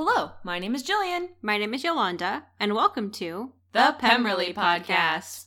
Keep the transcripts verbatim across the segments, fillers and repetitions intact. Hello, my name is Jillian. My name is Yolanda, and welcome to The Pemberley Podcast.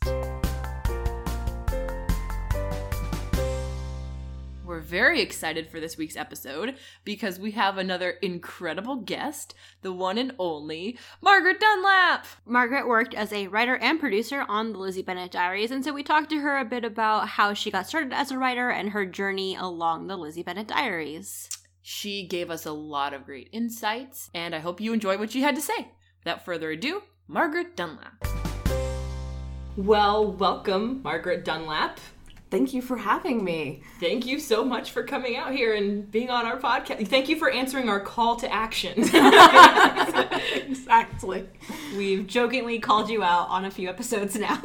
We're very excited for this week's episode because we have another incredible guest, the one and only Margaret Dunlap. Margaret worked as a writer and producer on The Lizzie Bennet Diaries, and so we talked to her a bit about how she got started as a writer and her journey along The Lizzie Bennet Diaries. She gave us a lot of great insights, and I hope you enjoy what she had to say. Without further ado, Margaret Dunlap. Well, welcome, Margaret Dunlap. Thank you for having me. Thank you so much for coming out here and being on our podcast. Thank you for answering our call to action. Exactly. We've jokingly called you out on a few episodes now,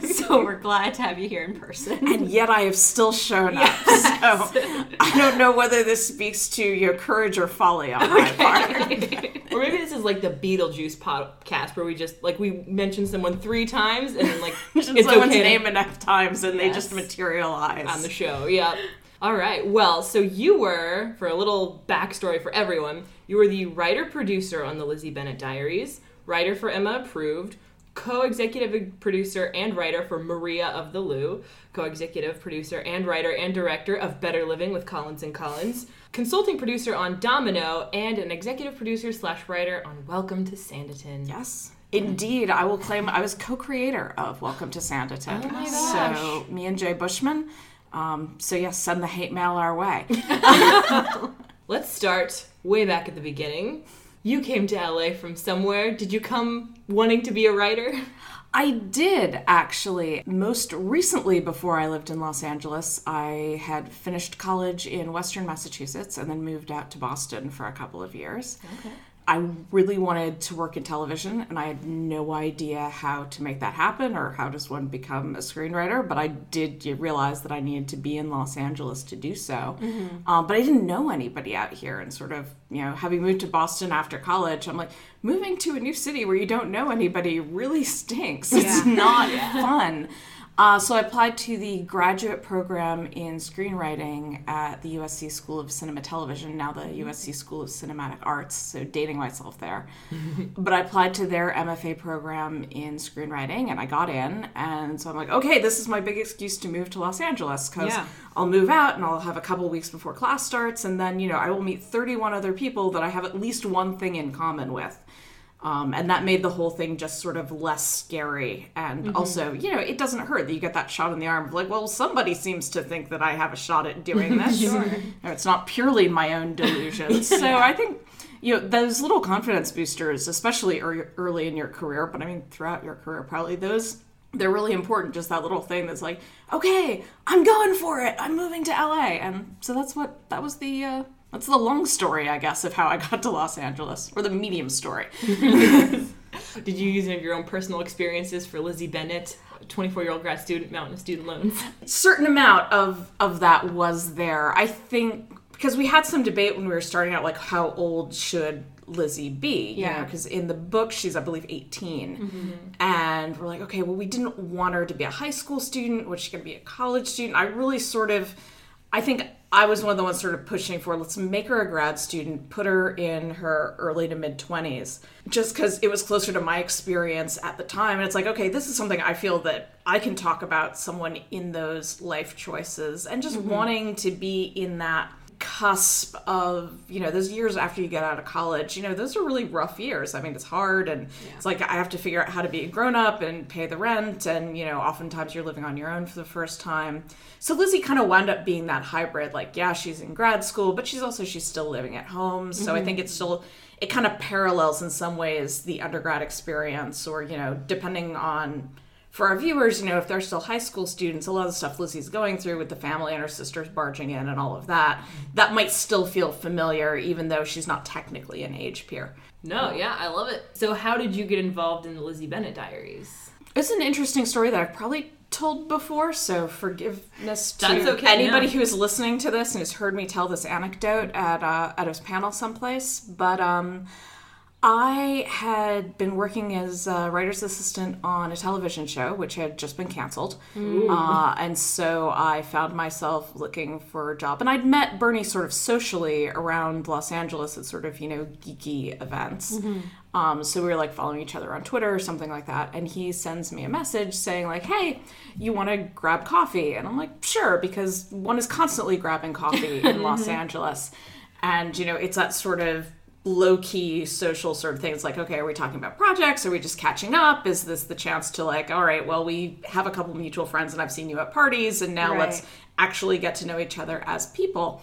so we're glad to have you here in person. And yet I have still shown yes. up, so I don't know whether this speaks to your courage or folly on okay. my part. Or maybe this is like the Beetlejuice podcast where we just, like, we mention someone three times and then, like, it's someone's okay. name enough times and yes. they just materialize. On the show, yep. All right, well, so you were, for a little backstory for everyone, you were the writer-producer on the Lizzie Bennet Diaries, writer for Emma Approved, co-executive producer and writer for Maria of the Loo, co-executive producer and writer and director of Better Living with Collins and Collins, consulting producer on Domino, and an executive producer slash writer on Welcome to Sanditon. Yes. Indeed, I will claim I was co-creator of Welcome to Sanditon. Oh my gosh. So, me and Jay Bushman. Um, so, yes, send the hate mail our way. Let's start way back at the beginning. You came to L A from somewhere. Did you come wanting to be a writer? I did, actually. Most recently, before I lived in Los Angeles, I had finished college in Western Massachusetts and then moved out to Boston for a couple of years. Okay. I really wanted to work in television, and I had no idea how to make that happen or how does one become a screenwriter, but I did realize that I needed to be in Los Angeles to do so. Mm-hmm. Um, but I didn't know anybody out here, and sort of, you know, having moved to Boston after college, I'm like, moving to a new city where you don't know anybody really stinks. Yeah. It's not fun. Uh, so I applied to the graduate program in screenwriting at the U S C School of Cinema Television, now the U S C School of Cinematic Arts, so dating myself there. But I applied to their M F A program in screenwriting, and I got in. And so I'm like, okay, this is my big excuse to move to Los Angeles, because yeah. I'll move out, and I'll have a couple weeks before class starts, and then, you know, I will meet thirty-one other people that I have at least one thing in common with. Um, and that made the whole thing just sort of less scary. And mm-hmm. also, you know, it doesn't hurt that you get that shot in the arm of like, well, somebody seems to think that I have a shot at doing this. Sure. No, it's not purely my own delusions. So yeah. I think, you know, those little confidence boosters, especially er- early in your career, but I mean, throughout your career, probably those, they're really important. Just that little thing that's like, okay, I'm going for it. I'm moving to L A. And so that's what, that was the... Uh, That's the long story, I guess, of how I got to Los Angeles, or the medium story. Did you use any of your own personal experiences for Lizzie Bennet, twenty-four-year-old grad student, mountain student loans? A certain amount of, of that was there. I think, because we had some debate when we were starting out, like, how old should Lizzie be? You yeah. Because in the book, she's, I believe, eighteen. Mm-hmm. And we're like, okay, well, we didn't want her to be a high school student. Was she going to be a college student? I really sort of, I think... I was one of the ones sort of pushing for, let's make her a grad student, put her in her early to mid-twenties, just because it was closer to my experience at the time. And it's like, okay, this is something I feel that I can talk about someone in those life choices and just mm-hmm. wanting to be in that cusp of, you know, those years after you get out of college, you know, those are really rough years. I mean, it's hard, and yeah. it's like I have to figure out how to be a grown-up and pay the rent, and, you know, oftentimes you're living on your own for the first time. So Lizzie kind of wound up being that hybrid, like, yeah, she's in grad school, but she's also, she's still living at home, so mm-hmm. I think it's still, it kind of parallels in some ways the undergrad experience, or, you know, depending on... For our viewers, you know, if they're still high school students, a lot of the stuff Lizzie's going through with the family and her sisters barging in and all of that, that might still feel familiar, even though she's not technically an age peer. No, yeah, I love it. So how did you get involved in the Lizzie Bennet Diaries? It's an interesting story that I've probably told before, so forgiveness to That's okay, anybody no. who's listening to this and has heard me tell this anecdote at, uh, at a panel someplace. But um, I had been working as a writer's assistant on a television show, which had just been canceled. Uh, and so I found myself looking for a job. And I'd met Bernie sort of socially around Los Angeles at sort of, you know, geeky events. Mm-hmm. Um, so we were like following each other on Twitter or something like that. And he sends me a message saying like, hey, you want to grab coffee? And I'm like, sure, because one is constantly grabbing coffee in Los Angeles. And, you know, it's that sort of low-key social sort of things like, okay, are we talking about projects? Are we just catching up? Is this the chance to like, all right, well, we have a couple mutual friends and I've seen you at parties and now right. let's actually get to know each other as people.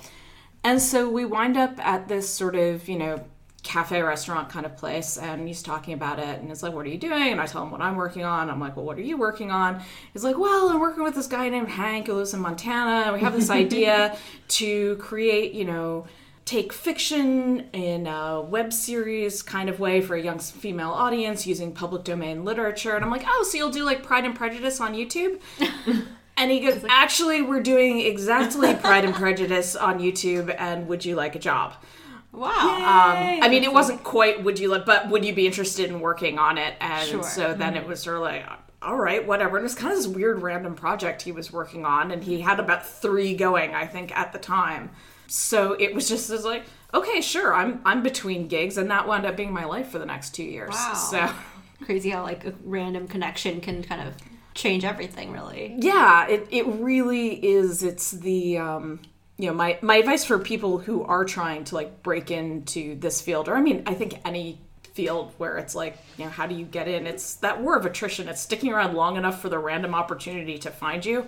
And so we wind up at this sort of, you know, cafe restaurant kind of place, and he's talking about it, and it's like, what are you doing? And I tell him what I'm working on. I'm like, well, what are you working on? He's like, well, I'm working with this guy named Hank who lives in Montana, and we have this idea to create, you know, take fiction in a web series kind of way for a young female audience using public domain literature. And I'm like, oh, so you'll do like Pride and Prejudice on YouTube? And he goes, like, actually, we're doing exactly Pride and Prejudice on YouTube, and would you like a job? Wow. Um, I mean, it wasn't quite would you like, but would you be interested in working on it? And sure. so then mm-hmm. it was sort of like, all right, whatever. And it was kind of this weird random project he was working on, and he had about three going, I think, at the time. So it was just it was like, okay, sure, I'm I'm between gigs, and that wound up being my life for the next two years. Wow. So crazy how like a random connection can kind of change everything, really. Yeah, it, it really is. It's the um, you know, my, my advice for people who are trying to like break into this field, or I mean, I think any field where it's like, you know, how do you get in? It's that war of attrition. It's sticking around long enough for the random opportunity to find you.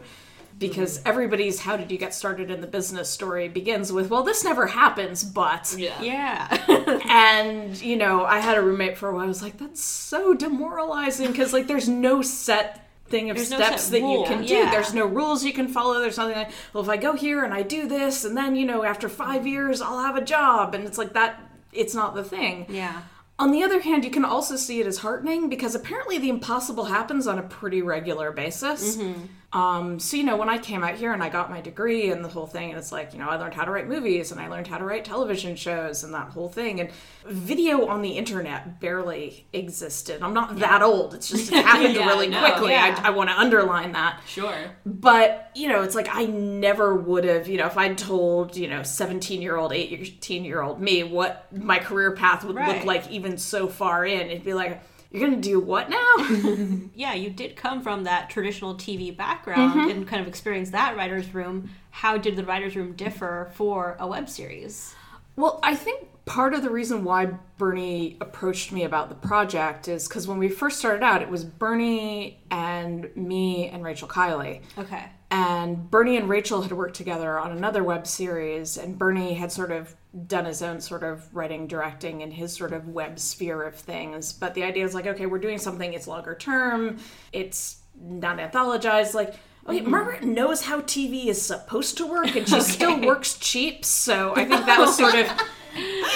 Because everybody's how did you get started in the business story begins with, well, this never happens, but... Yeah. yeah. And, you know, I had a roommate for a while. I was like, that's so demoralizing because, like, there's no set thing of there's steps no that rule. You can do. Yeah. There's no rules you can follow. There's nothing like, well, if I go here and I do this and then, you know, after five years, I'll have a job. And it's like that... It's not the thing. Yeah. On the other hand, you can also see it as heartening because apparently the impossible happens on a pretty regular basis. Mm-hmm. Um, so, you know, when I came out here and I got my degree and the whole thing, and it's like, you know, I learned how to write movies and I learned how to write television shows and that whole thing. And video on the internet barely existed. I'm not yeah. that old. It's just it happened yeah, really no, quickly. Yeah. I, I want to underline that. Sure. But, you know, it's like I never would have, you know, if I'd told, you know, seventeen-year-old, eighteen-year-old me what my career path would right. look like even so far in, it'd be like... You're going to do what now? Yeah, you did come from that traditional T V background mm-hmm. and kind of experience that writer's room. How did the writer's room differ for a web series? Well, I think part of the reason why Bernie approached me about the project is because when we first started out, it was Bernie and me and Rachel Kiley. Okay. And Bernie and Rachel had worked together on another web series, and Bernie had sort of done his own sort of writing, directing in his sort of web sphere of things. But the idea is like, okay, we're doing something, it's longer term, it's not anthologized. Like, okay, mm-hmm. Margaret knows how T V is supposed to work, and she okay. still works cheap. So I think that was sort of,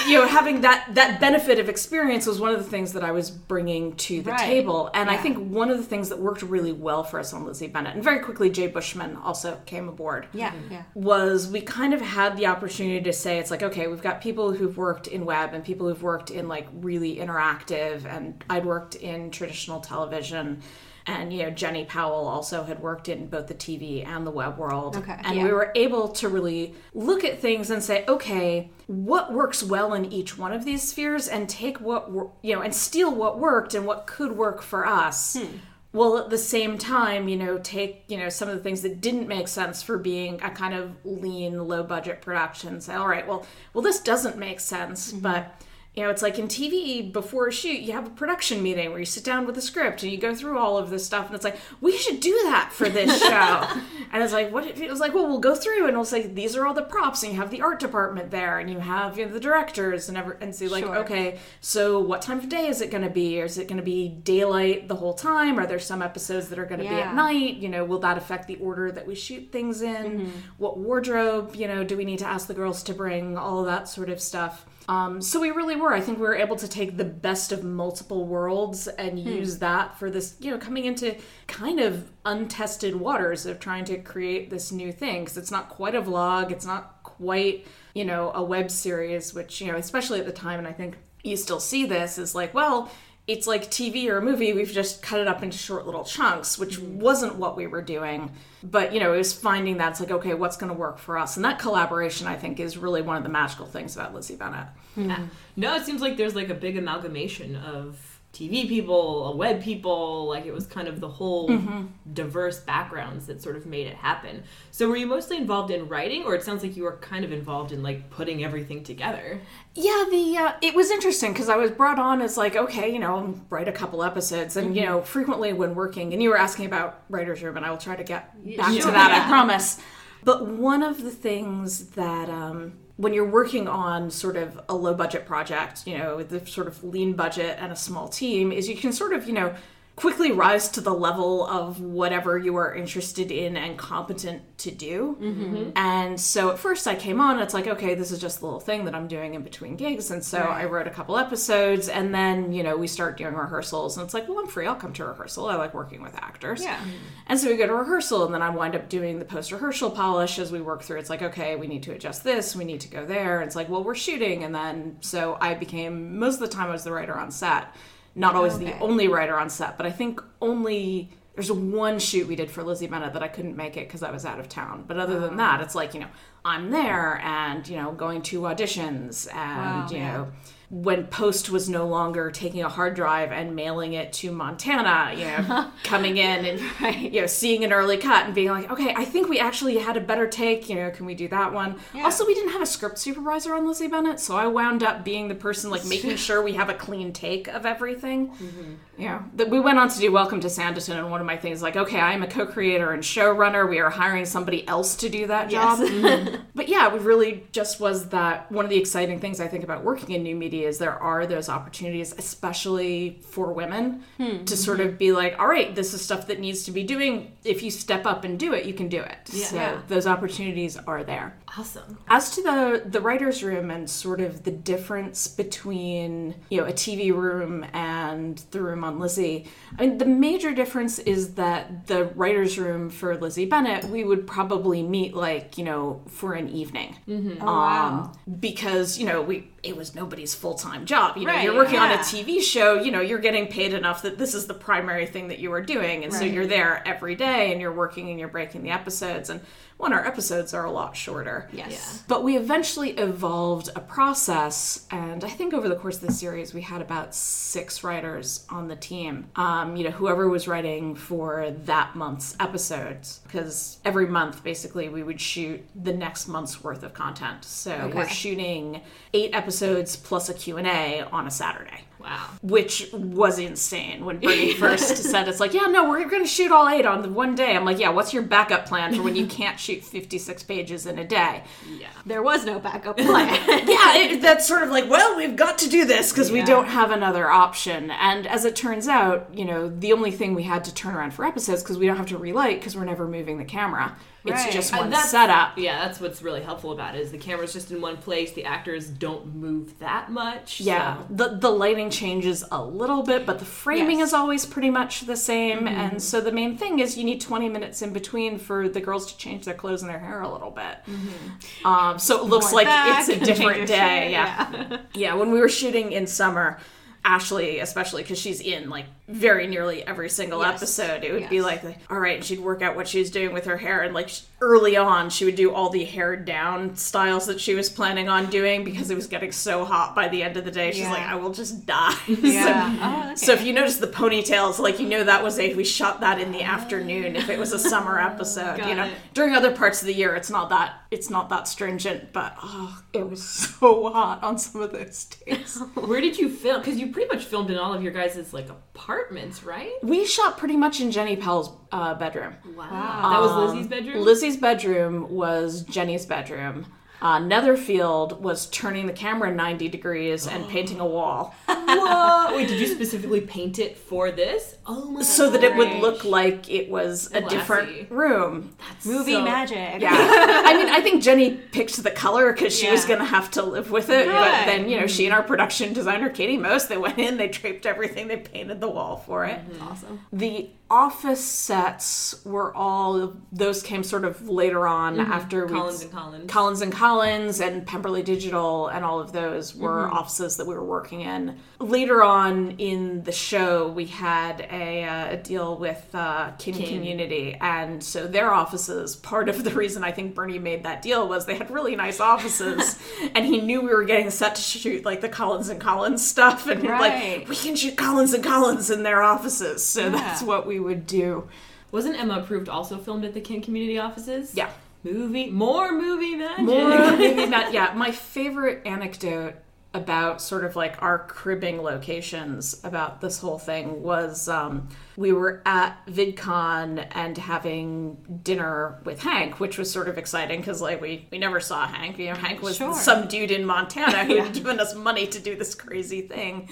you know, having that, that benefit of experience was one of the things that I was bringing to the right. table. And yeah. I think one of the things that worked really well for us on Lizzie Bennet, and very quickly Jay Bushman also came aboard, yeah, yeah. was we kind of had the opportunity to say, it's like, okay, we've got people who've worked in web and people who've worked in like really interactive, and I'd worked in traditional television. And, you know, Jenny Powell also had worked in both the T V and the web world. Okay, and yeah. we were able to really look at things and say, okay, what works well in each one of these spheres, and take what, you know, and steal what worked and what could work for us. Hmm. Well, at the same time, you know, take, you know, some of the things that didn't make sense for being a kind of lean, low budget production. Say, all right, well, well, this doesn't make sense, mm-hmm. but... You know, it's like in T V, before a shoot, you have a production meeting where you sit down with a script and you go through all of this stuff. And it's like, we should do that for this show. And it's like, what? It was like, well, we'll go through and we'll say, these are all the props. And you have the art department there, and you have, you know, the directors and every, and so like, sure. okay, so what time of day is it going to be? Or is it going to be daylight the whole time? Are there some episodes that are going to yeah. be at night? You know, will that affect the order that we shoot things in? Mm-hmm. What wardrobe, you know, do we need to ask the girls to bring? All of that sort of stuff. Um, so we really were. I think we were able to take the best of multiple worlds and hmm. use that for this, you know, coming into kind of untested waters of trying to create this new thing. Because it's not quite a vlog. It's not quite, you know, a web series, which, you know, especially at the time, and I think you still see this is like, well, it's like T V or a movie. We've just cut it up into short little chunks, which wasn't what we were doing. But, you know, it was finding that's like, okay, what's going to work for us? And that collaboration, I think, is really one of the magical things about Lizzie Bennet. Mm-hmm. Yeah. No, it seems like there's like a big amalgamation of T V people, web people. Like, it was kind of the whole mm-hmm. diverse backgrounds that sort of made it happen. So were you mostly involved in writing, or it sounds like you were kind of involved in like putting everything together? Yeah, the uh, it was interesting because I was brought on as like, okay, you know, I'll write a couple episodes, and mm-hmm. you know, frequently when working, and you were asking about writer's room, and I will try to get back sure, to that, yeah. I promise. But one of the things that um, when you're working on sort of a low budget project, you know, the sort of lean budget and a small team, is you can sort of, you know, quickly rise to the level of whatever you are interested in and competent to do. Mm-hmm. And so at first I came on, it's like, okay, this is just the little thing that I'm doing in between gigs. And so right. I wrote a couple episodes, and then, you know, we start doing rehearsals, and it's like, well, I'm free. I'll come to rehearsal. I like working with actors. Yeah. Mm-hmm. And so we go to rehearsal, and then I wind up doing the post-rehearsal polish as we work through. It's like, okay, we need to adjust this. We need to go there. And it's like, well, we're shooting. And then, so I became, most of the time I was the writer on set. Not always okay. the only writer on set, but I think only there's one shoot we did for Lizzie Bennet that I couldn't make it because I was out of town. But other than that, it's like, you know, I'm there and, you know, going to auditions and, wow, you yeah. know, when Post was no longer taking a hard drive and mailing it to Montana, you know, coming in and, right. you know, seeing an early cut and being like, okay, I think we actually had a better take, you know, can we do that one? Yeah. Also, we didn't have a script supervisor on Lizzie Bennet, so I wound up being the person, like, making sure we have a clean take of everything. Mm-hmm. Yeah. That we went on to do Welcome to Sanditon, and one of my things, like, okay, I'm a co-creator and showrunner, we are hiring somebody else to do that yes. job. Mm-hmm. But yeah, it really just was that one of the exciting things I think about working in new media is there are those opportunities, especially for women, hmm. to sort of be like, all right, this is stuff that needs to be doing. If you step up and do it, you can do it. Yeah. So yeah. those opportunities are there. Awesome. As to the the writer's room and sort of the difference between, you know, a T V room and the room on Lizzie, I mean, the major difference is that the writer's room for Lizzie Bennet, we would probably meet, like, you know, for an evening. Mm-hmm. Oh, um, wow. Because, you know, we it was nobody's full-time job. You know, right, you're working yeah. on a T V show, you know, you're getting paid enough that this is the primary thing that you are doing. And right. so you're there every day and you're working and you're breaking the episodes. And one, our episodes are a lot shorter. Yes. Yeah. But we eventually evolved a process. And I think over the course of the series, we had about six writers on the team. Um, you know, whoever was writing for that month's episodes, because every month, basically, we would shoot the next month's worth of content. So okay. we're shooting eight episodes plus a Q and A on a Saturday. Wow. Which was insane when Bernie first said, it's like, yeah, no, we're going to shoot all eight on the one day. I'm like, yeah, what's your backup plan for when you can't shoot fifty-six pages in a day? Yeah. There was no backup plan. yeah, it, that's sort of like, well, we've got to do this because yeah. we don't have another option. And as it turns out, you know, the only thing we had to turn around for episodes, because we don't have to relight because we're never moving the camera. It's right. just one setup. Yeah, that's what's really helpful about it, is the camera's just in one place. The actors don't move that much. Yeah, so. the the lighting changes a little bit, but the framing yes. is always pretty much the same. Mm-hmm. And so the main thing is you need twenty minutes in between for the girls to change their clothes and their hair a little bit. Mm-hmm. Um, so it looks Going like back, it's a different day. Yeah. Yeah. yeah, when we were shooting in summer, Ashley, especially, because she's in, like, very nearly every single yes. episode, it would yes. be like, like, all right, and she'd work out what she was doing with her hair, and, like, early on, she would do all the hair-down styles that she was planning on doing, because it was getting so hot by the end of the day, she's yeah. like, I will just die. Yeah. so, oh, okay. so if you notice the ponytails, like, you know that was a, we shot that in the oh. afternoon, if it was a summer episode, Got you know. It. During other parts of the year, it's not that, it's not that stringent, but, oh, it was so hot on some of those days. Where did you film? Because you pretty much filmed in all of your guys' like apartments, right? We shot pretty much in Jenny Powell's uh, bedroom. Wow. Um, that was Lizzie's bedroom? Lizzie's bedroom was Jenny's bedroom. Uh, Netherfield was turning the camera ninety degrees and painting a wall. Whoa! Wait, did you specifically paint it for this? Oh my god. So that it would look like it was a Classy. different room. That's Movie so... magic. Yeah. I mean, I think Jenny picked the color because she yeah. was going to have to live with it. Good. But then, you know, she and our production designer, Katie Most, they went in, they draped everything, they painted the wall for it. Mm-hmm. Awesome. The office sets were all, those came sort of later on mm-hmm. after Collins and Collins. Collins and Collins and Pemberley Digital and all of those were mm-hmm. offices that we were working in. Later on in the show, we had a, uh, a deal with uh, Kin Community. And so their offices, part of the reason I think Bernie made that deal was they had really nice offices and he knew we were getting set to shoot like the Collins and Collins stuff. And right. like, we can shoot Collins and Collins in their offices. So yeah. that's what we would do. Wasn't Emma Approved also filmed at the Kin Community offices? Yeah. Movie, more movie magic. More movie magic. Yeah, my favorite anecdote about sort of like our cribbing locations about this whole thing was um, we were at VidCon and having dinner with Hank, which was sort of exciting because like we, we never saw Hank. You know, Hank was sure. some dude in Montana who had given us money to do this crazy thing.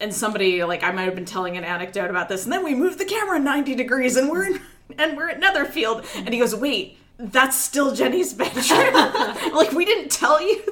And somebody, like I might have been telling an anecdote about this, and then we moved the camera ninety degrees and we're in, and we're at Netherfield. And he goes, wait, that's still Jenny's bedroom. Like, we didn't tell you. He's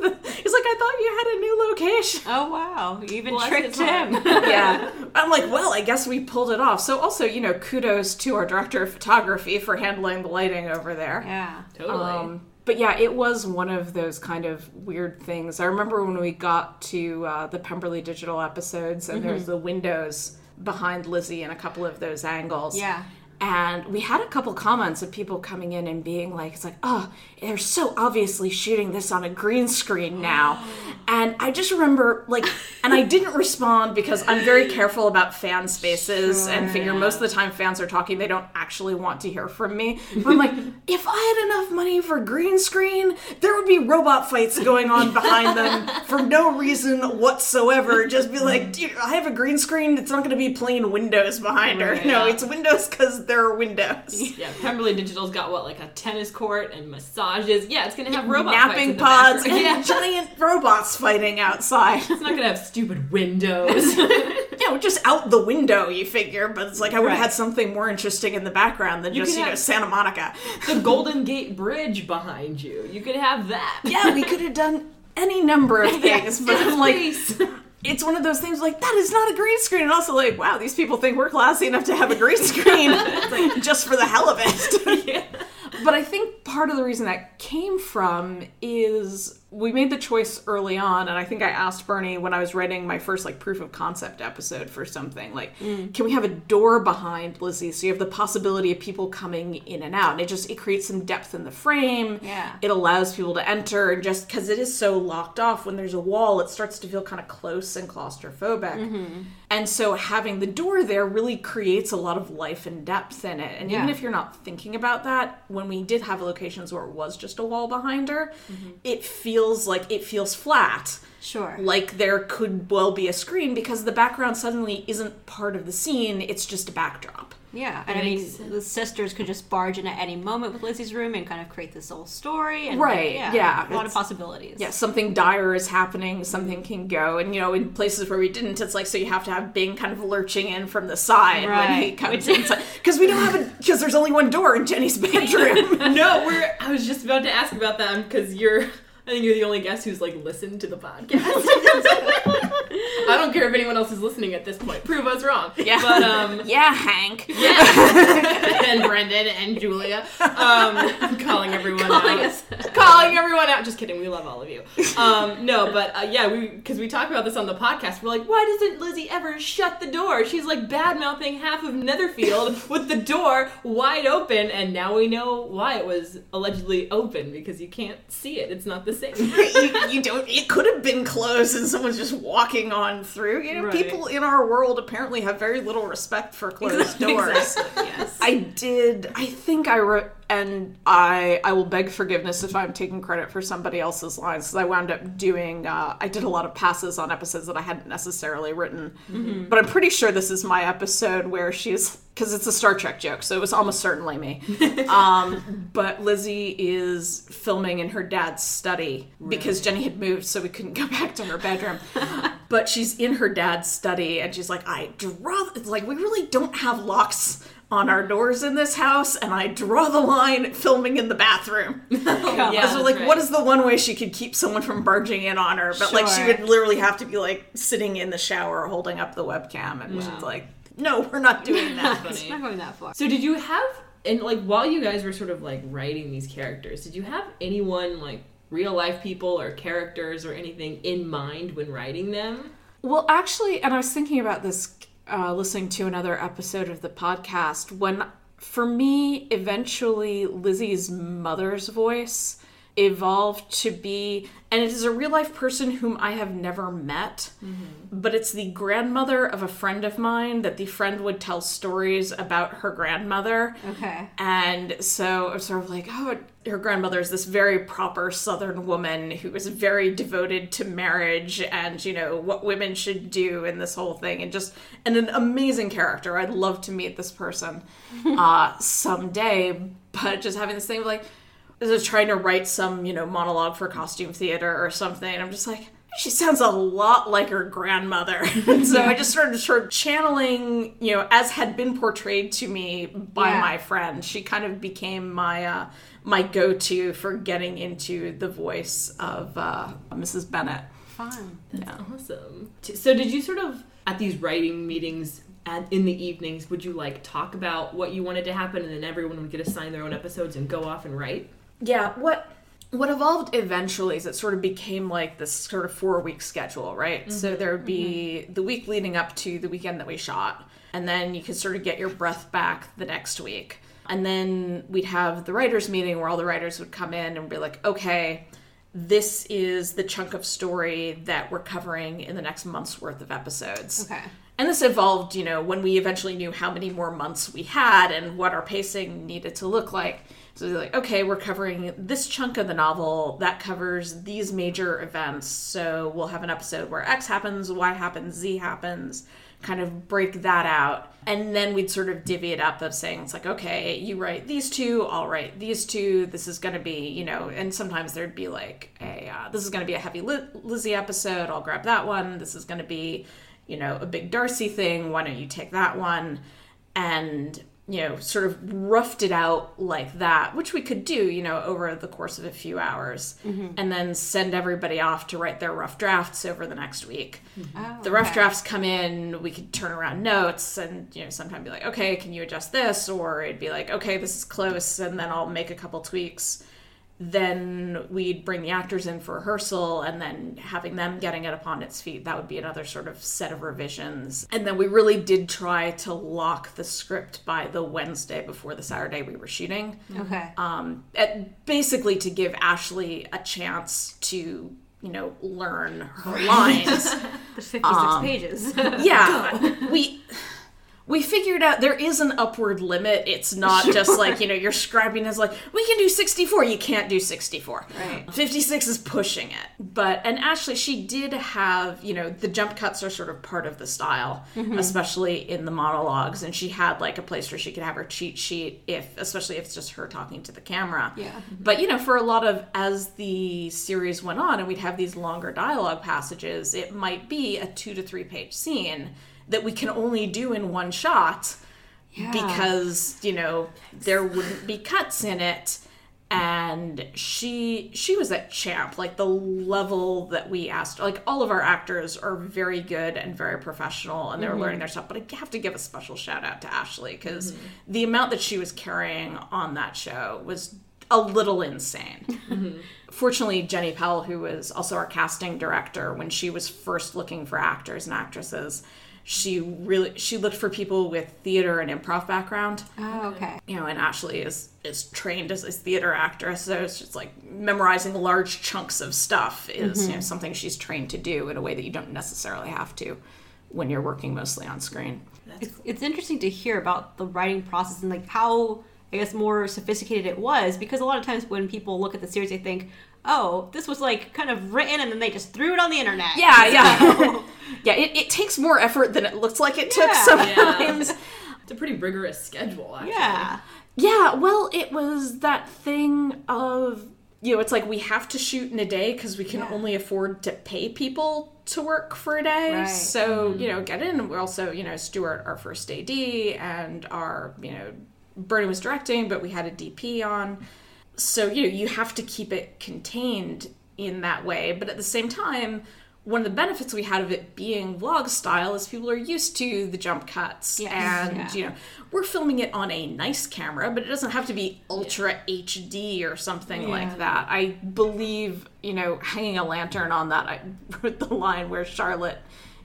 like, I thought you had a new location. Oh, wow. You even Bless tricked him. Yeah. I'm like, well, I guess we pulled it off. So also, you know, kudos to our director of photography for handling the lighting over there. Yeah. Totally. Um, but yeah, it was one of those kind of weird things. I remember when we got to uh, the Pemberley Digital episodes and mm-hmm. there's the windows behind Lizzie and a couple of those angles. Yeah. And we had a couple comments of people coming in and being like, it's like, oh, they're so obviously shooting this on a green screen now. And I just remember, like, and I didn't respond because I'm very careful about fan spaces sure. and figure most of the time fans are talking, they don't actually want to hear from me. But I'm like, if I had enough money for green screen, there would be robot fights going on behind them for no reason whatsoever. Just be like, dude, I have a green screen. It's not going to be plain windows behind her. Right, no, yeah. it's windows because there are windows. Yeah, Pemberley Digital's got, what, like a tennis court and massages. Yeah, it's going to have robot napping fights. Napping pods yeah. and giant robots fighting outside. It's not going to have stupid windows. Yeah, just out the window, you figure. But it's like I would have right. had something more interesting in the background than you just, you know, Santa Monica. The Golden Gate Bridge behind you. You could have that. Yeah, we could have done any number of things. But I'm like... It's one of those things like, that is not a green screen. And also like, wow, these people think we're classy enough to have a green screen like, just for the hell of it. Yeah. But I think part of the reason that came from is we made the choice early on. And I think I asked Bernie when I was writing my first like proof of concept episode for something, like, mm. can we have a door behind Lizzie? So you have the possibility of people coming in and out. And it just, it creates some depth in the frame. Yeah. It allows people to enter. And just because it is so locked off, when there's a wall, it starts to feel kind of close and claustrophobic. Mm-hmm. And so having the door there really creates a lot of life and depth in it. And yeah. even if you're not thinking about that, when we did have locations where it was just a wall behind her, mm-hmm. it feels like it feels flat. Sure. Like there could well be a screen because the background suddenly isn't part of the scene. It's just a backdrop. Yeah. And I mean, the sisters could just barge in at any moment with Lizzie's room and kind of create this whole story. And right. Like, yeah. yeah. A lot of possibilities. Yeah. Something dire is happening. Something can go. And, you know, in places where we didn't, it's like, so you have to have Bing kind of lurching in from the side. Right. When he comes inside. Because we don't have a, because there's only one door in Jenny's bedroom. No, we're, I was just about to ask about that because you're, I think you're the only guest who's, like, listened to the podcast. I don't care if anyone else is listening at this point. Prove us wrong. Yeah. But, um... yeah, Hank. Yeah. And Brendan and Julia. Um, calling everyone calling out. Us. Calling everyone out. Just kidding. We love all of you. Um, no, but, uh, yeah, we because we talked about this on the podcast. We're like, why doesn't Lizzie ever shut the door? She's, like, bad-mouthing half of Netherfield with the door wide open, and now we know why it was allegedly open, because you can't see it. It's not the same. you, you don't. It could have been closed, and someone's just walking on through. You know, right. people in our world apparently have very little respect for closed doors. Exactly, yes. I did. I think I re- and I. I will beg forgiveness if I'm taking credit for somebody else's lines, because I wound up doing. Uh, I did a lot of passes on episodes that I hadn't necessarily written, mm-hmm. but I'm pretty sure this is my episode where she's. Because it's a Star Trek joke, so it was almost certainly me. Um, but Lizzie is filming in her dad's study right. because Jenny had moved, so we couldn't go back to her bedroom. But she's in her dad's study, and she's like, I draw... It's like, we really don't have locks on our doors in this house, and I draw the line at filming in the bathroom. Yeah, so, like, right. what is the one way she could keep someone from barging in on her? But, sure. like, she would literally have to be, like, sitting in the shower holding up the webcam, and wow. she's like... no, we're not doing that. It's not going that far. So did you have, and like while you guys were sort of like writing these characters, did you have anyone, like real life people or characters or anything in mind when writing them? Well, actually, and I was thinking about this uh, listening to another episode of the podcast, when for me, eventually Lizzie's mother's voice evolved to be, and it is a real life person whom I have never met, mm-hmm. but it's the grandmother of a friend of mine that the friend would tell stories about her grandmother. Okay. And so I was sort of like, oh, her grandmother is this very proper Southern woman who was very devoted to marriage and, you know, what women should do and this whole thing, and just, and an amazing character. I'd love to meet this person uh, someday, but just having this thing of like, is trying to write some, you know, monologue for costume theater or something. I'm just like, she sounds a lot like her grandmother. So yeah. I just started sort of channeling, you know, as had been portrayed to me by yeah. my friend. She kind of became my uh, my go-to for getting into the voice of uh, Missus Bennet. Fun. That's yeah. awesome. So did you sort of, at these writing meetings, and in the evenings, would you like talk about what you wanted to happen, and then everyone would get assigned their own episodes and go off and write? Yeah, what what evolved eventually is it sort of became like this sort of four-week schedule, right? Mm-hmm. So there would be mm-hmm. the week leading up to the weekend that we shot, and then you could sort of get your breath back the next week. And then we'd have the writers' meeting where all the writers would come in and be like, okay, this is the chunk of story that we're covering in the next month's worth of episodes. Okay. And this evolved, you know, when we eventually knew how many more months we had and what our pacing needed to look like. So they're like, okay, we're covering this chunk of the novel that covers these major events. So we'll have an episode where X happens, Y happens, Z happens, kind of break that out. And then we'd sort of divvy it up of saying, it's like, okay, you write these two, I'll write these two. This is going to be, you know, and sometimes there'd be like, a, uh, this is going to be a heavy Liz- Lizzie episode. I'll grab that one. This is going to be, you know, a big Darcy thing. Why don't you take that one? And you know, sort of roughed it out like that, which we could do, you know, over the course of a few hours, mm-hmm. and then send everybody off to write their rough drafts over the next week. Mm-hmm. Oh, the rough okay. drafts come in, we could turn around notes and, you know, sometimes be like, okay, can you adjust this? Or it'd be like, okay, this is close, and then I'll make a couple tweaks. Then we'd bring the actors in for rehearsal, and then having them getting it upon its feet, that would be another sort of set of revisions. And then we really did try to lock the script by the Wednesday before the Saturday we were shooting. Okay. Um, at, basically to give Ashley a chance to, you know, learn her lines. The fifty-six um, pages. Yeah. We... We figured out there is an upward limit. It's not sure. just like, you know, you're scribing as like, we can do sixty-four. You can't do sixty-four. Right. fifty-six is pushing it. But, and Ashley, she did have, you know, the jump cuts are sort of part of the style, mm-hmm. especially in the monologues. And she had like a place where she could have her cheat sheet, if, especially if it's just her talking to the camera. Yeah. But, you know, for a lot of, as the series went on and we'd have these longer dialogue passages, it might be a two to three page scene that we can only do in one shot yeah. because, you know, there wouldn't be cuts in it. And she she was a champ. Like, the level that we asked, like, all of our actors are very good and very professional, and they're mm-hmm. learning their stuff. But I have to give a special shout out to Ashley, because mm-hmm. the amount that she was carrying on that show was a little insane. Mm-hmm. Fortunately, Jenny Powell, who was also our casting director, when she was first looking for actors and actresses, She really she looked for people with theater and improv background. Oh, okay. You know, and Ashley is is trained as a theater actress, so it's just like memorizing large chunks of stuff is mm-hmm. you know, something she's trained to do in a way that you don't necessarily have to when you're working mostly on screen. That's it's, cool. It's interesting to hear about the writing process and like how, I guess, more sophisticated it was, because a lot of times when people look at the series, they think, oh, this was like kind of written and then they just threw it on the internet. Yeah, yeah. Yeah, it, it takes more effort than it looks like it yeah. took sometimes. Yeah. It's a pretty rigorous schedule, actually. Yeah. Yeah, well, it was that thing of, you know, it's like we have to shoot in a day because we can yeah. only afford to pay people to work for a day. Right. So, mm-hmm. you know, get in. We're also, you know, Stuart, our first A D, and our, you know, Bernie was directing, but we had a D P on. So, you know, you have to keep it contained in that way. But at the same time, one of the benefits we had of it being vlog style is people are used to the jump cuts. Yes. And, yeah. you know, we're filming it on a nice camera, but it doesn't have to be ultra yeah. H D or something yeah. like that. I believe, you know, hanging a lantern on that, I wrote the line where Charlotte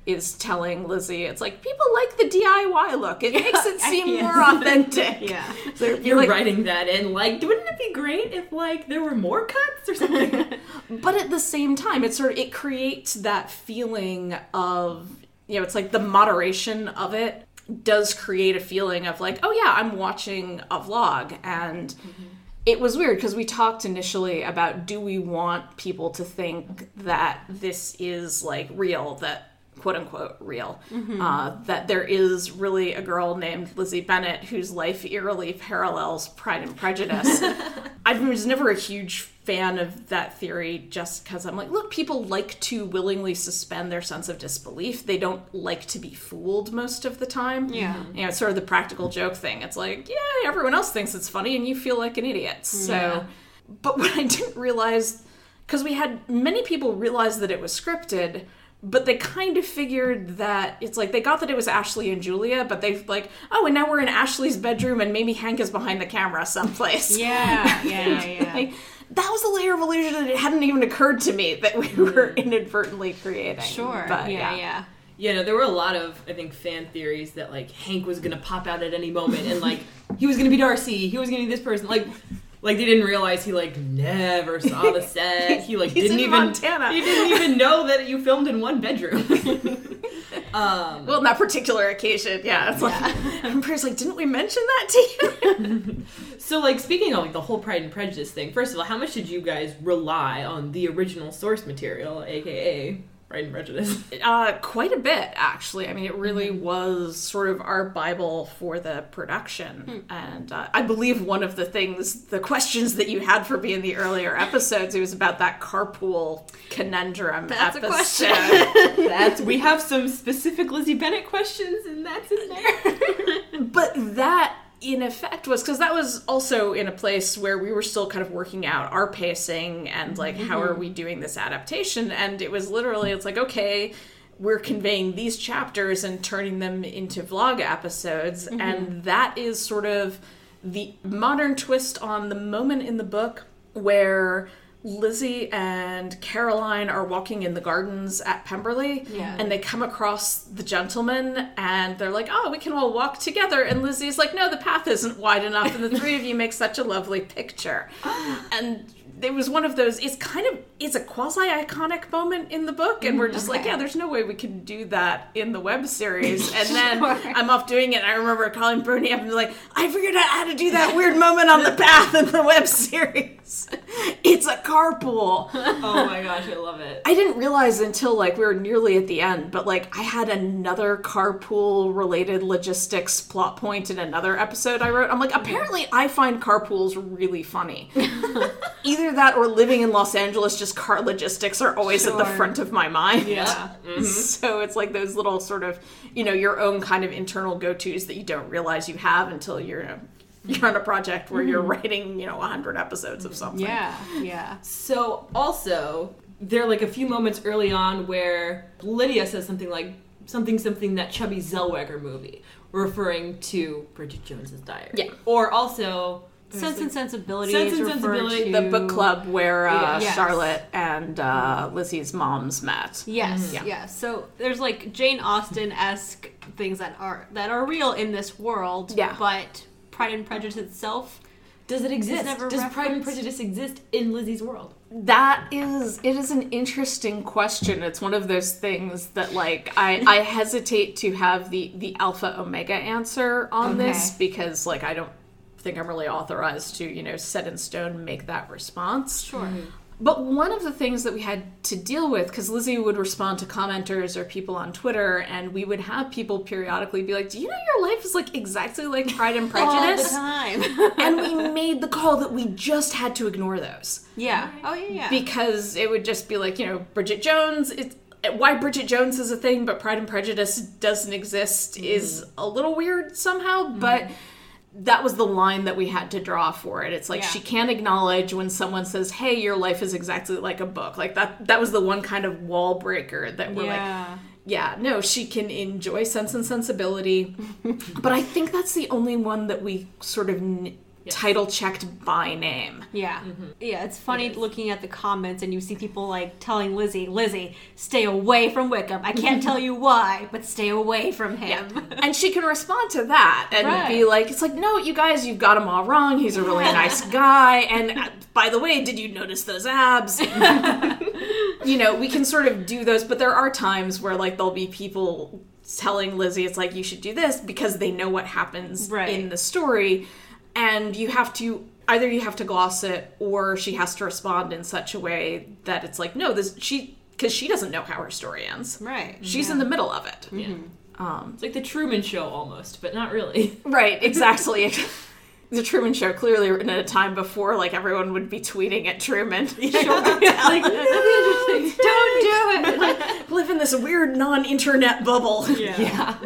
is telling Lizzie, it's like, people like the D I Y look. It yeah. makes it seem yeah. more authentic. yeah. So you're like, writing that in, like, wouldn't it be great if, like, there were more cuts or something? But at the same time, it sort of, it creates that feeling of, you know, it's like the moderation of it does create a feeling of, like, oh yeah, I'm watching a vlog. And mm-hmm. it was weird because we talked initially about, do we want people to think that this is, like, real, that quote-unquote real, mm-hmm. uh, that there is really a girl named Lizzie Bennet whose life eerily parallels Pride and Prejudice. I was never a huge fan of that theory just because I'm like, look, people like to willingly suspend their sense of disbelief. They don't like to be fooled most of the time. Yeah. You know, it's sort of the practical joke thing. It's like, yeah, everyone else thinks it's funny and you feel like an idiot. So, yeah. But what I didn't realize, because we had many people realize that it was scripted, but they kind of figured that it's like they got that it was Ashley and Julia, but they've like, oh, and now we're in Ashley's bedroom and maybe Hank is behind the camera someplace. Yeah, yeah, yeah. Like, that was a layer of illusion that it hadn't even occurred to me that we were inadvertently creating. Sure. But, yeah, yeah. yeah. Yeah, no, there were a lot of, I think, fan theories that, like, Hank was going to pop out at any moment and, like, he was going to be Darcy, he was going to be this person, like... Like, they didn't realize he, like, never saw the set. He, like, didn't even... Montana. He didn't even know that you filmed in one bedroom. um, well, on that particular occasion, yeah. It's yeah. like, and Prairie's like, didn't we mention that to you? So, like, speaking of, like, the whole Pride and Prejudice thing, first of all, how much did you guys rely on the original source material, a k a. Pride and Prejudice? Uh, quite a bit, actually. I mean, it really mm-hmm. was sort of our Bible for the production. Mm. And uh, I believe one of the things, the questions that you had for me in the earlier episodes, it was about that carpool conundrum that's episode. That's a question. That's, we have some specific Lizzie Bennet questions, and that's in there. But that... in effect was, because that was also in a place where we were still kind of working out our pacing and like, mm-hmm. how are we doing this adaptation? And it was literally, it's like, okay, we're conveying these chapters and turning them into vlog episodes. Mm-hmm. And that is sort of the modern twist on the moment in the book where Lizzie and Caroline are walking in the gardens at Pemberley, yeah. and they come across the gentleman, and they're like, oh, we can all walk together. And Lizzie's like, no, the path isn't wide enough, and the three of you make such a lovely picture. And it was one of those, it's kind of, it's a quasi-iconic moment in the book, and we're just okay. like, yeah, there's no way we can do that in the web series. And then sure. I'm off doing it, and I remember calling Bernie up and be like, I figured out how to do that weird moment on the path in the web series. It's a carpool. Oh my gosh, I love it. I didn't realize until, like, we were nearly at the end, but, like, I had another carpool-related logistics plot point in another episode I wrote. I'm like, apparently I find carpools really funny. Either that or living in Los Angeles, just car logistics are always sure. at the front of my mind. Yeah. Mm-hmm. So it's like those little sort of, you know, your own kind of internal go-tos that you don't realize you have until you're you're on a project where mm-hmm. you're writing, you know, one hundred episodes of something. Yeah, yeah. So also, there are like a few moments early on where Lydia says something like, something, something, that chubby Zellweger movie, referring to Bridget Jones's Diary. Yeah. Or also... Sense and Sensibility. Sense and Sensibility, to... the book club where uh, yes. Charlotte and uh, Lizzie's moms met. Yes, mm-hmm. yeah. yeah. So there's like Jane Austen-esque things that are that are real in this world. Yeah. But Pride and Prejudice itself, does it exist? Never does referenced? Pride and Prejudice exist in Lizzie's world? That is, it is an interesting question. It's one of those things that, like, I, I hesitate to have the the alpha omega answer on okay. this because, like, I don't. think I'm really authorized to, you know, set in stone make that response. Sure. Mm-hmm. But one of the things that we had to deal with, because Lizzie would respond to commenters or people on Twitter, and we would have people periodically be like, do you know your life is, like, exactly like Pride and Prejudice? All the time. And we made the call that we just had to ignore those. Yeah. Right. Oh, yeah, yeah. Because it would just be like, you know, Bridget Jones, it's why Bridget Jones is a thing, but Pride and Prejudice doesn't exist mm. is a little weird somehow, mm. but... that was the line that we had to draw for it. It's like, yeah. she can't acknowledge when someone says, hey, your life is exactly like a book. Like, that that was the one kind of wall breaker that we're yeah. like, yeah, no, she can enjoy Sense and Sensibility. But I think that's the only one that we sort of n- yes. title checked by name. Yeah. Mm-hmm. Yeah, it's funny it looking at the comments and you see people, like, telling Lizzie, Lizzie, stay away from Wickham. I can't tell you why, but stay away from him. Yeah. And she can respond to that and right. be like, it's like, no, you guys, you've got him all wrong. He's a really nice guy. And uh, by the way, did you notice those abs? You know, we can sort of do those, but there are times where, like, there'll be people telling Lizzie, it's like, you should do this, because they know what happens right. in the story. And you have to, either you have to gloss it, or she has to respond in such a way that it's like, no, this, she, because she doesn't know how her story ends. Right. She's yeah. in the middle of it. Yeah. Um, it's like the Truman Show almost, but not really. Right, exactly. The Truman Show, clearly written at a time before, like, everyone would be tweeting at Truman. Yeah. Sure. Yeah. Like, don't do it! Like, live in this weird non-internet bubble. Yeah. yeah.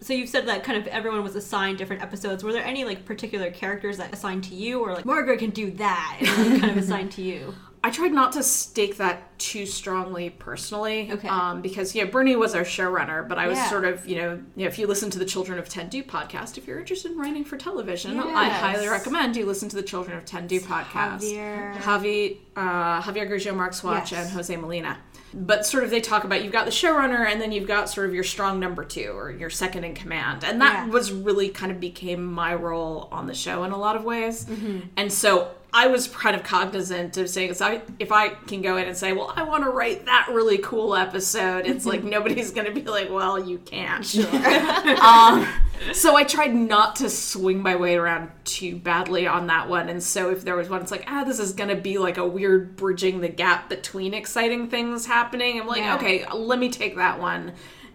So you've said that kind of everyone was assigned different episodes. Were there any, like, particular characters that assigned to you, or, like, Margaret can do that, and kind of assigned to you? I tried not to stake that too strongly personally, okay. um, because, you know, Bernie was our showrunner, but I was yeah. sort of, you know, you know, if you listen to the Children of Tendu podcast, if you're interested in writing for television, yes. I highly recommend you listen to the Children of Tendu it's podcast. Javier. Javi, uh, Javier Grigio, Mark Swatch, yes. and Jose Molina. But sort of they talk about, you've got the showrunner, and then you've got sort of your strong number two, or your second in command. And that yeah. was really kind of became my role on the show in a lot of ways. Mm-hmm. And so I was kind of cognizant of saying, so I, if I can go in and say, well, I want to write that really cool episode, it's like, nobody's going to be like, well, you can't. Sure. um, so I tried not to swing my way around too badly on that one. And so if there was one, it's like, ah, this is going to be like a weird bridging the gap between exciting things happening. I'm like, yeah. okay, let me take that one.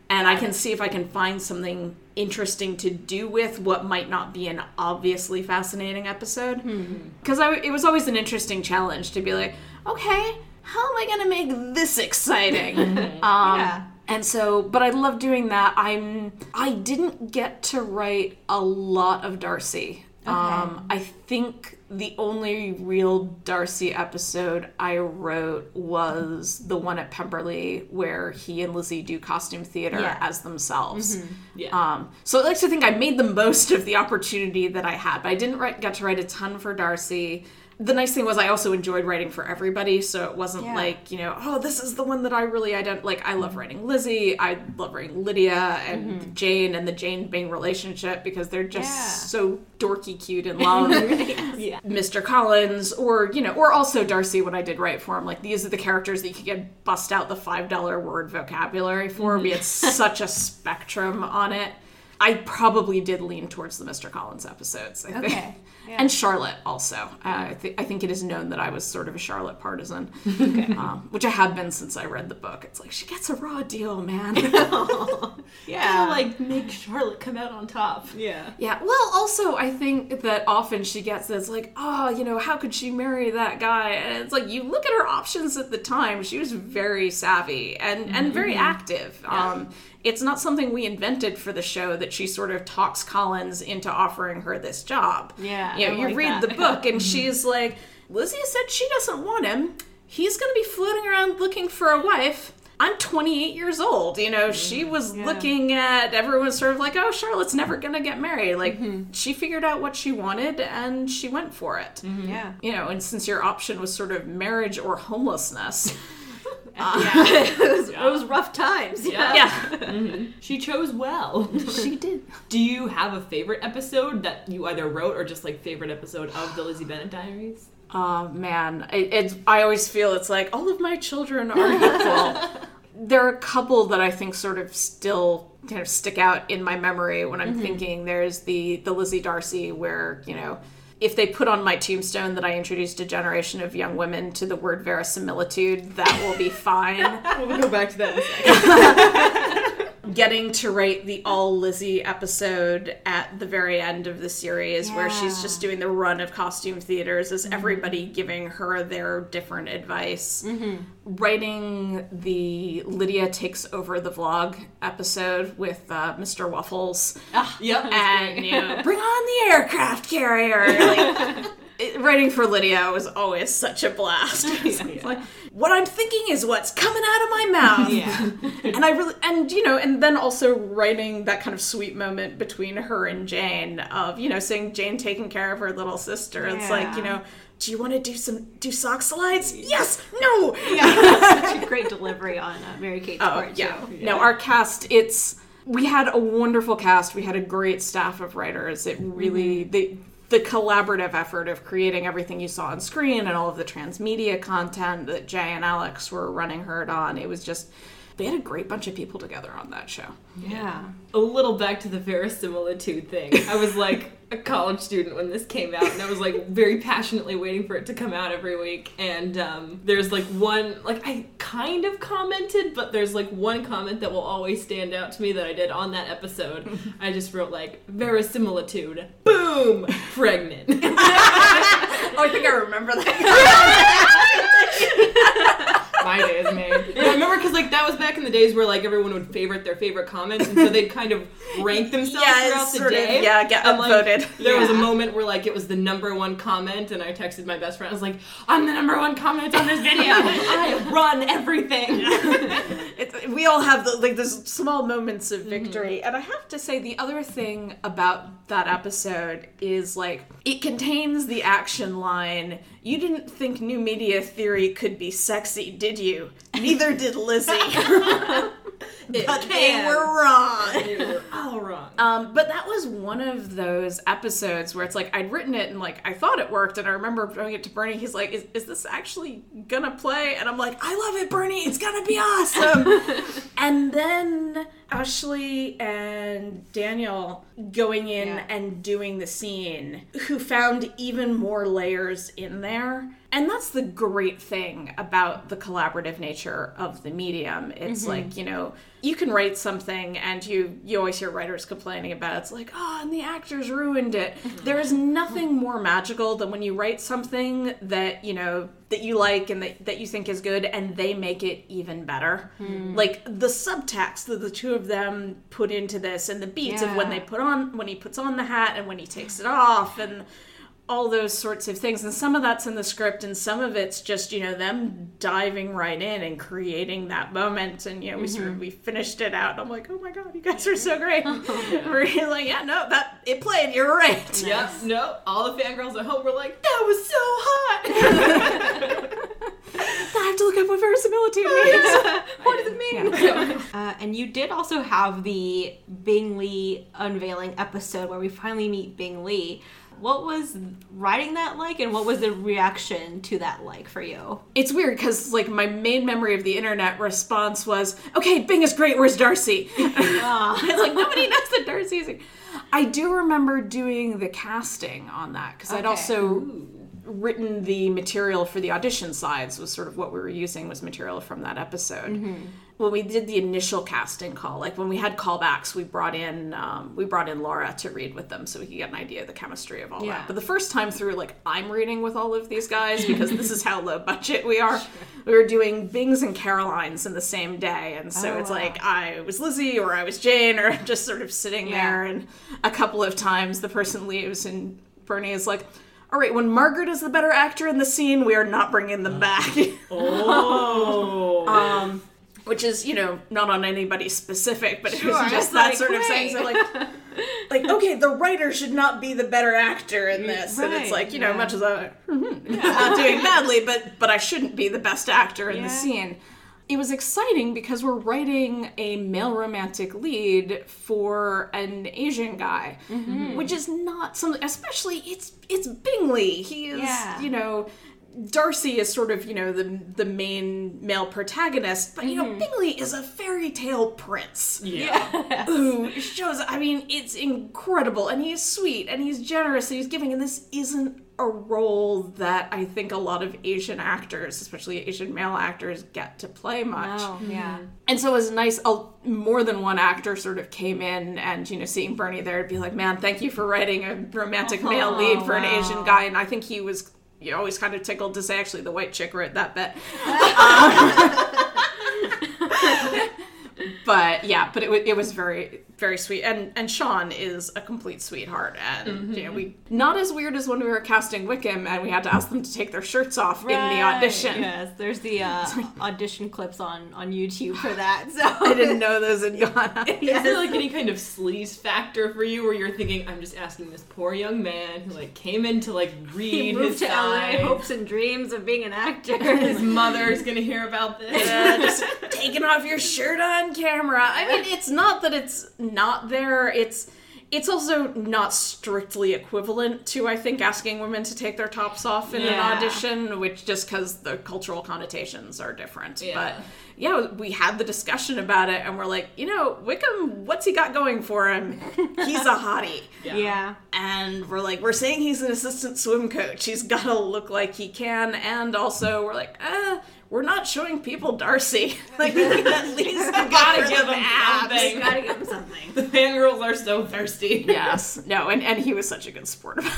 And I can see if I can find something interesting to do with what might not be an obviously fascinating episode. Because mm-hmm. it was always an interesting challenge to be like, okay, how am I going to make this exciting? um, yeah. And so, but I love doing that. I'm, I didn't get to write a lot of Darcy. Okay. Um, I think the only real Darcy episode I wrote was the one at Pemberley where he and Lizzie do costume theater yeah. as themselves. Mm-hmm. Yeah. Um, so I like to think I made the most of the opportunity that I had, but I didn't write, get to write a ton for Darcy. The nice thing was I also enjoyed writing for everybody, so it wasn't yeah. like, you know, oh, this is the one that I really identify. Like, I love writing Lizzie, I love writing Lydia and mm-hmm. Jane and the Jane Bing relationship, because they're just yeah. so dorky cute and love. yes. yeah. Mister Collins, or, you know, or also Darcy when I did write for him. Like, these are the characters that you could get bust out the five dollar word vocabulary for. Mm-hmm. We had such a spectrum on it. I probably did lean towards the Mister Collins episodes, I think. Okay. Yeah. And Charlotte also. Uh, I, th- I think it is known that I was sort of a Charlotte partisan, okay. um, which I have been since I read the book. It's like, she gets a raw deal, man. yeah. It'll, like, make Charlotte come out on top. Yeah. Yeah. Well, also, I think that often she gets this, like, oh, you know, how could she marry that guy? And it's like, you look at her options at the time. She was very savvy and, and very mm-hmm. active. Yeah. Um, it's not something we invented for the show that she sort of talks Collins into offering her this job. Yeah. You know, you like read that. the book and she's like, Lizzie said she doesn't want him. He's going to be floating around looking for a wife. I'm twenty-eight years old. You know, she was yeah. looking at everyone sort of like, oh, Charlotte's never going to get married. Like, mm-hmm. she figured out what she wanted and she went for it. Mm-hmm. Yeah. You know, and since your option was sort of marriage or homelessness, Uh, yeah. it, was, yeah. it was rough times. Yeah. yeah. Mm-hmm. She chose well. She did. Do you have a favorite episode that you either wrote or just, like, favorite episode of the Lizzie Bennet Diaries? Oh, man. It, it's, I always feel it's like, all of my children are equal. There are a couple that I think sort of still kind of stick out in my memory when I'm mm-hmm. thinking. There's the, the Lizzie Darcy where, you know, if they put on my tombstone that I introduced a generation of young women to the word verisimilitude, that will be fine. We'll go back to that in a second. getting to write the All Lizzie episode at the very end of the series, yeah. where she's just doing the run of costume theaters, is mm-hmm. everybody giving her their different advice. Mm-hmm. Writing the Lydia Takes Over the Vlog episode with uh, Mister Waffles. Oh, yep. And, you know, bring on the aircraft carrier. Like, it, writing for Lydia was always such a blast. Yeah, yeah. Like, what I'm thinking is what's coming out of my mouth. Yeah. And I really, and, you know, and then also writing that kind of sweet moment between her and Jane of, you know, seeing Jane taking care of her little sister. Yeah. It's like, you know, do you want to do some do sock slides? Yes! No! Yeah, such a great delivery on uh, Mary Kate's oh, part, yeah. too. Yeah. No, our cast, it's... We had a wonderful cast. We had a great staff of writers. It really... The, the collaborative effort of creating everything you saw on screen and all of the transmedia content that Jay and Alex were running herd on, it was just... They had a great bunch of people together on that show. Yeah. yeah. A little back to the verisimilitude thing. I was like... a college student when this came out, and I was like very passionately waiting for it to come out every week, and um, there's like one, like I kind of commented, but there's like one comment that will always stand out to me that I did on that episode. I just wrote like, verisimilitude, boom, pregnant. Oh, I think I remember that. My day is made. Yeah, I remember because like that was back in the days where like everyone would favorite their favorite comments, and so they'd kind of rank themselves yeah, throughout the day. Of, yeah, get and, upvoted. Like, there yeah. was a moment where like it was the number one comment, and I texted my best friend. I was like, "I'm the number one comment on this video. I run everything." It's, we all have the, like those small moments of victory, mm-hmm. and I have to say the other thing about that episode is like it contains the action line. You didn't think new media theory could be sexy, did you? Neither did Lizzie. It but can. They were wrong. They were all wrong. Um, but that was one of those episodes where it's like, I'd written it and like, I thought it worked. And I remember throwing it to Bernie. He's like, is, is this actually gonna play? And I'm like, I love it, Bernie. It's gonna be awesome. And then Ashley and Daniel going in yeah. and doing the scene, who found even more layers in there. And that's the great thing about the collaborative nature of the medium. It's mm-hmm. like, you know, you can write something and you, you always hear writers complaining about it. It's like, oh, and the actors ruined it. Mm-hmm. There is nothing more magical than when you write something that, you know, that you like and that, that you think is good and they make it even better. Mm. Like the subtext that the two of them put into this and the beats yeah. of when they put on, when he puts on the hat and when he takes it off and... all those sorts of things. And some of that's in the script and some of it's just, you know, them diving right in and creating that moment. And, you know, we mm-hmm. sort of, we finished it out. And I'm like, oh my God, you guys are so great. Oh, yeah. We're like, yeah, no, that, it played. You're right. Nice. Yep. No, all the fangirls at home were like, that was so hot. I have to look up what verisimilitude means. What does it mean? Yeah. uh, and you did also have the Bingley unveiling episode where we finally meet Bingley. What was writing that like, and what was the reaction to that like for you? It's weird, because, like, my main memory of the internet response was, okay, Bing is great, where's Darcy? Oh. It's like, nobody knows that Darcy's... I do remember doing the casting on that, because okay. I'd also... Ooh. Written the material for the audition sides was sort of what we were using was material from that episode. Mm-hmm. When we did the initial casting call, like when we had callbacks, we brought in um, we brought in Laura to read with them so we could get an idea of the chemistry of all yeah. that. But the first time through, like I'm reading with all of these guys because this is how low budget we are. Sure. We were doing Bings and Carolines in the same day, and so oh, it's wow. like I was Lizzie or I was Jane or I'm just sort of sitting yeah. there. And a couple of times the person leaves and Bernie is like, all right, when Margaret is the better actor in the scene, we are not bringing them back. Oh. um, which is, you know, not on anybody specific, but sure, it was just that like, sort of thing. So like, like, okay, the writer should not be the better actor in this. Right, and it's like, you yeah. know, much as I'm mm-hmm, yeah. not doing badly, but, but I shouldn't be the best actor in yeah. the scene. It was exciting because we're writing a male romantic lead for an Asian guy, mm-hmm. which is not something, especially it's it's Bingley. He is, yeah. you know, Darcy is sort of, you know, the the main male protagonist, but, you mm-hmm. know, Bingley is a fairy tale prince. Yeah. Yes. Who shows, I mean, it's incredible, and he's sweet, and he's generous, and he's giving, and this isn't a role that I think a lot of Asian actors, especially Asian male actors, get to play much. Wow. Yeah. And so it was nice, a, more than one actor sort of came in and, you know, seeing Bernie there, it'd be like, man, thank you for writing a romantic oh, male lead for wow. an Asian guy, and I think he was, you know, always kind of tickled to say, actually, the white chick wrote that bit. um, but, yeah, but it, w- it was very... very sweet, and and Sean is a complete sweetheart, and mm-hmm. you know, we not as weird as when we were casting Wickham and we had to ask them to take their shirts off right. in the audition. Yes, there's the uh, audition clips on, on YouTube for that. So I didn't know those had gone out. Is yes. there like any kind of sleaze factor for you where you're thinking, I'm just asking this poor young man who like came in to like read his to L A hopes and dreams of being an actor. His mother's gonna hear about this. Yeah, just taking off your shirt on camera. I mean, it's not that it's not there. It's it's also not strictly equivalent to, I think, asking women to take their tops off in yeah. an audition, which just because the cultural connotations are different. Yeah. But yeah, we had the discussion about it, and we're like, you know, Wickham, what's he got going for him? He's a hottie. Yeah. yeah. And we're like, we're saying he's an assistant swim coach. He's got to look like he can. And also, we're like, uh, we're not showing people Darcy. Like, at least we gotta give him abs. You gotta give him something. The fangirls are so thirsty. Yes. No, and, and he was such a good sport about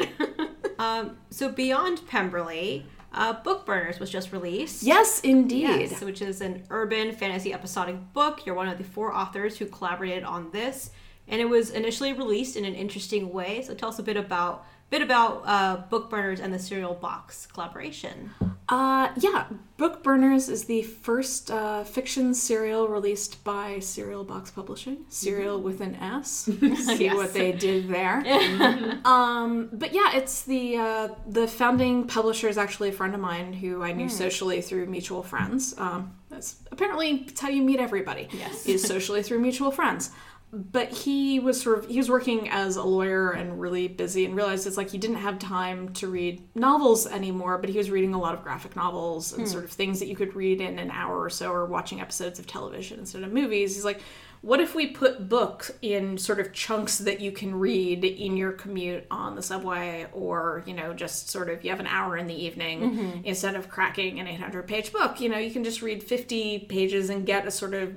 it. Oh, good. um, so beyond Pemberley... Uh, Bookburners was just released. Yes, indeed. Yes, which is an urban fantasy episodic book. You're one of the four authors who collaborated on this, and it was initially released in an interesting way. So tell us a bit about bit about uh, Bookburners and the Serial Box collaboration. Uh, yeah, Bookburners is the first uh, fiction serial released by Serial Box Publishing. Serial mm-hmm. with an S. See yes. what they did there. mm-hmm. um, but yeah, it's the uh, the founding publisher is actually a friend of mine who I knew mm. socially through mutual friends. Um, that's apparently it's how you meet everybody. Yes, is socially through mutual friends. But he was sort of, he was working as a lawyer and really busy and realized it's like he didn't have time to read novels anymore, but he was reading a lot of graphic novels and hmm. sort of things that you could read in an hour or so, or watching episodes of television instead of movies. He's like, what if we put books in sort of chunks that you can read in your commute on the subway, or, you know, just sort of you have an hour in the evening mm-hmm. instead of cracking an eight hundred page book, you know, you can just read fifty pages and get a sort of,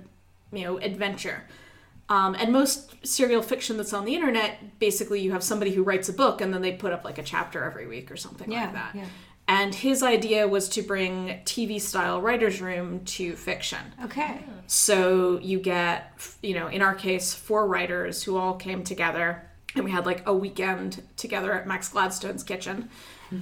you know, adventure. Um, and most serial fiction that's on the internet, basically you have somebody who writes a book and then they put up like a chapter every week or something yeah, like that. Yeah. And his idea was to bring T V-style writer's room to fiction. Okay. So you get, you know, in our case, four writers who all came together, and we had like a weekend together at Max Gladstone's kitchen.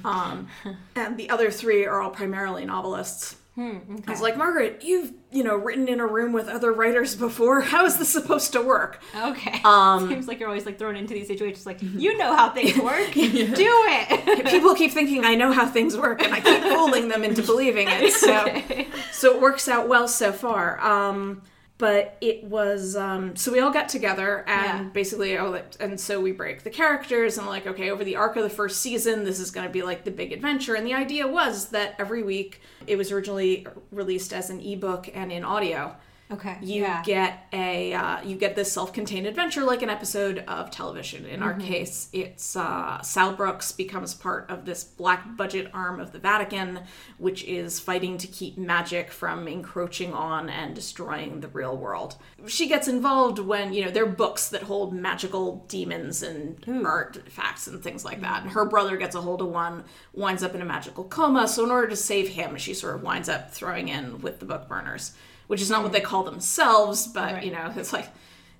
Um, and the other three are all primarily novelists. Hmm, okay. I was like, Margaret, you've, you know, written in a room with other writers before. How is this supposed to work? Okay. Um, Seems like you're always, like, thrown into these situations like, you know how things work. yeah. Do it. People keep thinking I know how things work, and I keep fooling them into believing it. So, okay. so it works out well so far. Um, but it was, um, so we all got together, and yeah. basically, all that, and so we break the characters, and like, okay, over the arc of the first season, this is going to be like the big adventure. And the idea was that every week... It was originally released as an ebook and in audio. Okay. You yeah. get a uh, you get this self-contained adventure like an episode of television. In mm-hmm. our case, it's uh, Sal Brooks becomes part of this black budget arm of the Vatican, which is fighting to keep magic from encroaching on and destroying the real world. She gets involved when, you know, there are books that hold magical demons and Ooh. artifacts and things like that. And her brother gets a hold of one, winds up in a magical coma. So in order to save him, she sort of winds up throwing in with the Bookburners. Which is not what they call themselves, but, right. you know, it's like,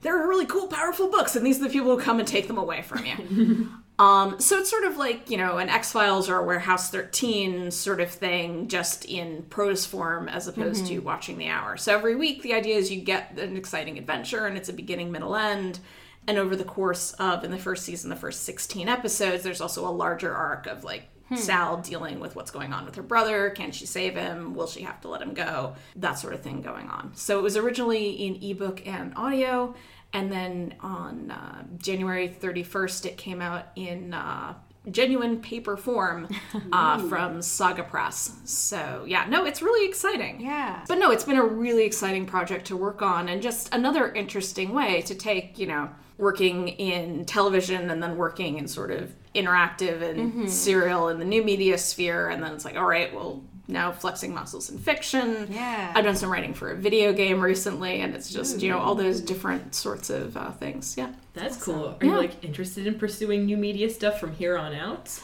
there are really cool, powerful books, and these are the people who come and take them away from you. um, so it's sort of like, you know, an X-Files or a Warehouse thirteen sort of thing, just in prose form, as opposed mm-hmm. to watching the hour. So every week, the idea is you get an exciting adventure, and it's a beginning, middle, end. And over the course of, in the first season, the first sixteen episodes, there's also a larger arc of, like, Hmm. Sal dealing with what's going on with her brother. Can she save him? Will she have to let him go? That sort of thing going on. So it was originally in ebook and audio, and then on uh, January thirty-first it came out in uh, genuine paper form uh, from Saga Press. So yeah, no, it's really exciting. Yeah. But no, it's been a really exciting project to work on, and just another interesting way to take, you know, working in television and then working in sort of interactive and mm-hmm. serial in the new media sphere, and then it's like, all right, well, now flexing muscles in fiction. Yeah. I've done some writing for a video game recently, and it's just, you know, all those different sorts of uh, things. Yeah. That's awesome. Cool. Are yeah. you, like, interested in pursuing new media stuff from here on out?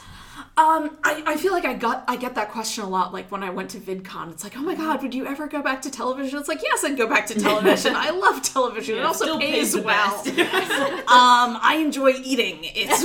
Um, I, I feel like I got I get that question a lot, like, when I went to VidCon. It's like, oh my god, would you ever go back to television? It's like, yes, I'd go back to television. I love television. Yeah, it also pays, pays well. um, I enjoy eating. It's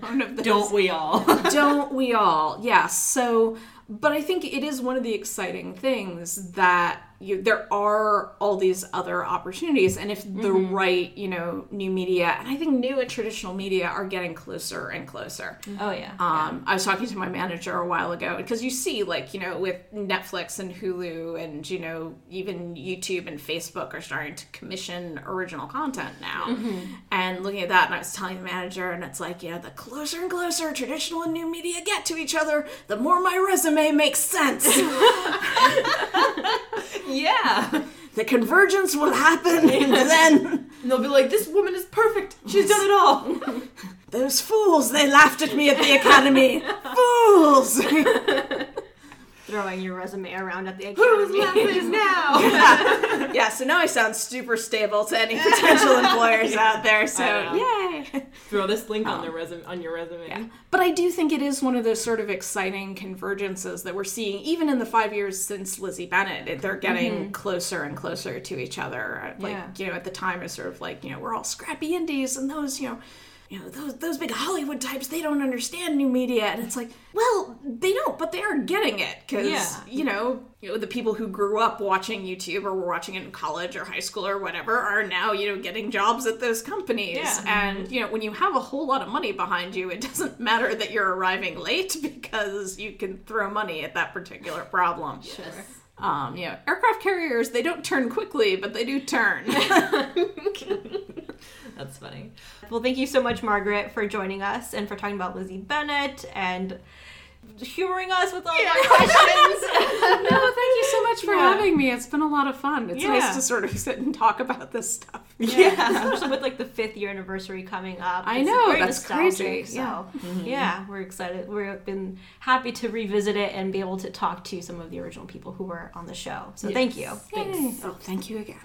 one of those. Don't we all? Don't we all? Yes. Yeah, so... But I think it is one of the exciting things that you, there are all these other opportunities. And if the mm-hmm. right, you know, new media, and I think new and traditional media are getting closer and closer. Oh, yeah. Um, yeah. I was talking to my manager a while ago, because you see, like, you know, with Netflix and Hulu and, you know, even YouTube and Facebook are starting to commission original content now. Mm-hmm. And looking at that, and I was telling the manager, and it's like, you know, the closer and closer traditional and new media get to each other, the more my resume makes sense. Yeah. The convergence will happen, and then and they'll be like, this woman is perfect. She's done it all. Those fools, they laughed at me at the academy. Fools. Throwing your resume around at the academy. Who's laughing now? Yeah. Yeah, so now I sound super stable to any potential employers yeah. out there, so yay. Throw this link um, on their resume on your resume. Yeah. But I do think it is one of those sort of exciting convergences that we're seeing, even in the five years since Lizzie Bennet. They're getting mm-hmm. closer and closer to each other. Like, yeah. you know, at the time it's sort of like, you know, we're all scrappy indies, and those, you know, You know, those those big Hollywood types, they don't understand new media. And it's like, well, they don't, but they are getting it. Because, yeah. you know, you know, the people who grew up watching YouTube or were watching it in college or high school or whatever are now, you know, getting jobs at those companies. Yeah. And, you know, when you have a whole lot of money behind you, it doesn't matter that you're arriving late, because you can throw money at that particular problem. Sure. Um, you know, aircraft carriers, they don't turn quickly, but they do turn. That's funny. Well, thank you so much, Margaret, for joining us and for talking about Lizzie Bennet and humoring us with all yeah. your questions. No, thank you so much for yeah. having me. It's been a lot of fun. It's yeah. nice to sort of sit and talk about this stuff. Yeah. yeah. Especially with, like, the fifth year anniversary coming up. I it's know. That's crazy. So, yeah. Mm-hmm. yeah, we're excited. We've been happy to revisit it and be able to talk to some of the original people who were on the show. So yes. thank you. Thanks. Yay. Oh, thank you again.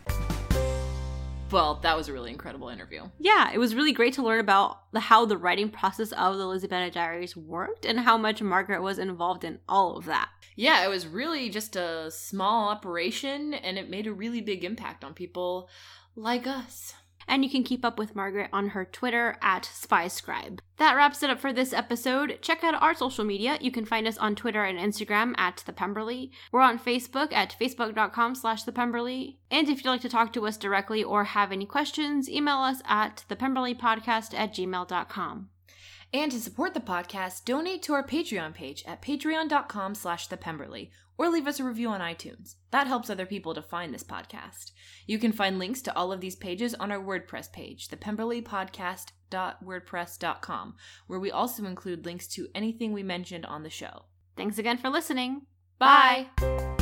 Well, that was a really incredible interview. Yeah, it was really great to learn about the, how the writing process of the Lizzie Bennet Diaries worked and how much Margaret was involved in all of that. Yeah, it was really just a small operation, and it made a really big impact on people like us. And you can keep up with Margaret on her Twitter at SpyScribe. That wraps it up for this episode. Check out our social media. You can find us on Twitter and Instagram at The Pemberley. We're on Facebook at facebook.com slash The Pemberley. And if you'd like to talk to us directly or have any questions, email us at thepemberleypodcast at gmail.com. And to support the podcast, donate to our Patreon page at patreon.com slash The Pemberley. Or leave us a review on iTunes. That helps other people to find this podcast. You can find links to all of these pages on our WordPress page, the pemberley podcast dot wordpress dot com, where we also include links to anything we mentioned on the show. Thanks again for listening. Bye! Bye.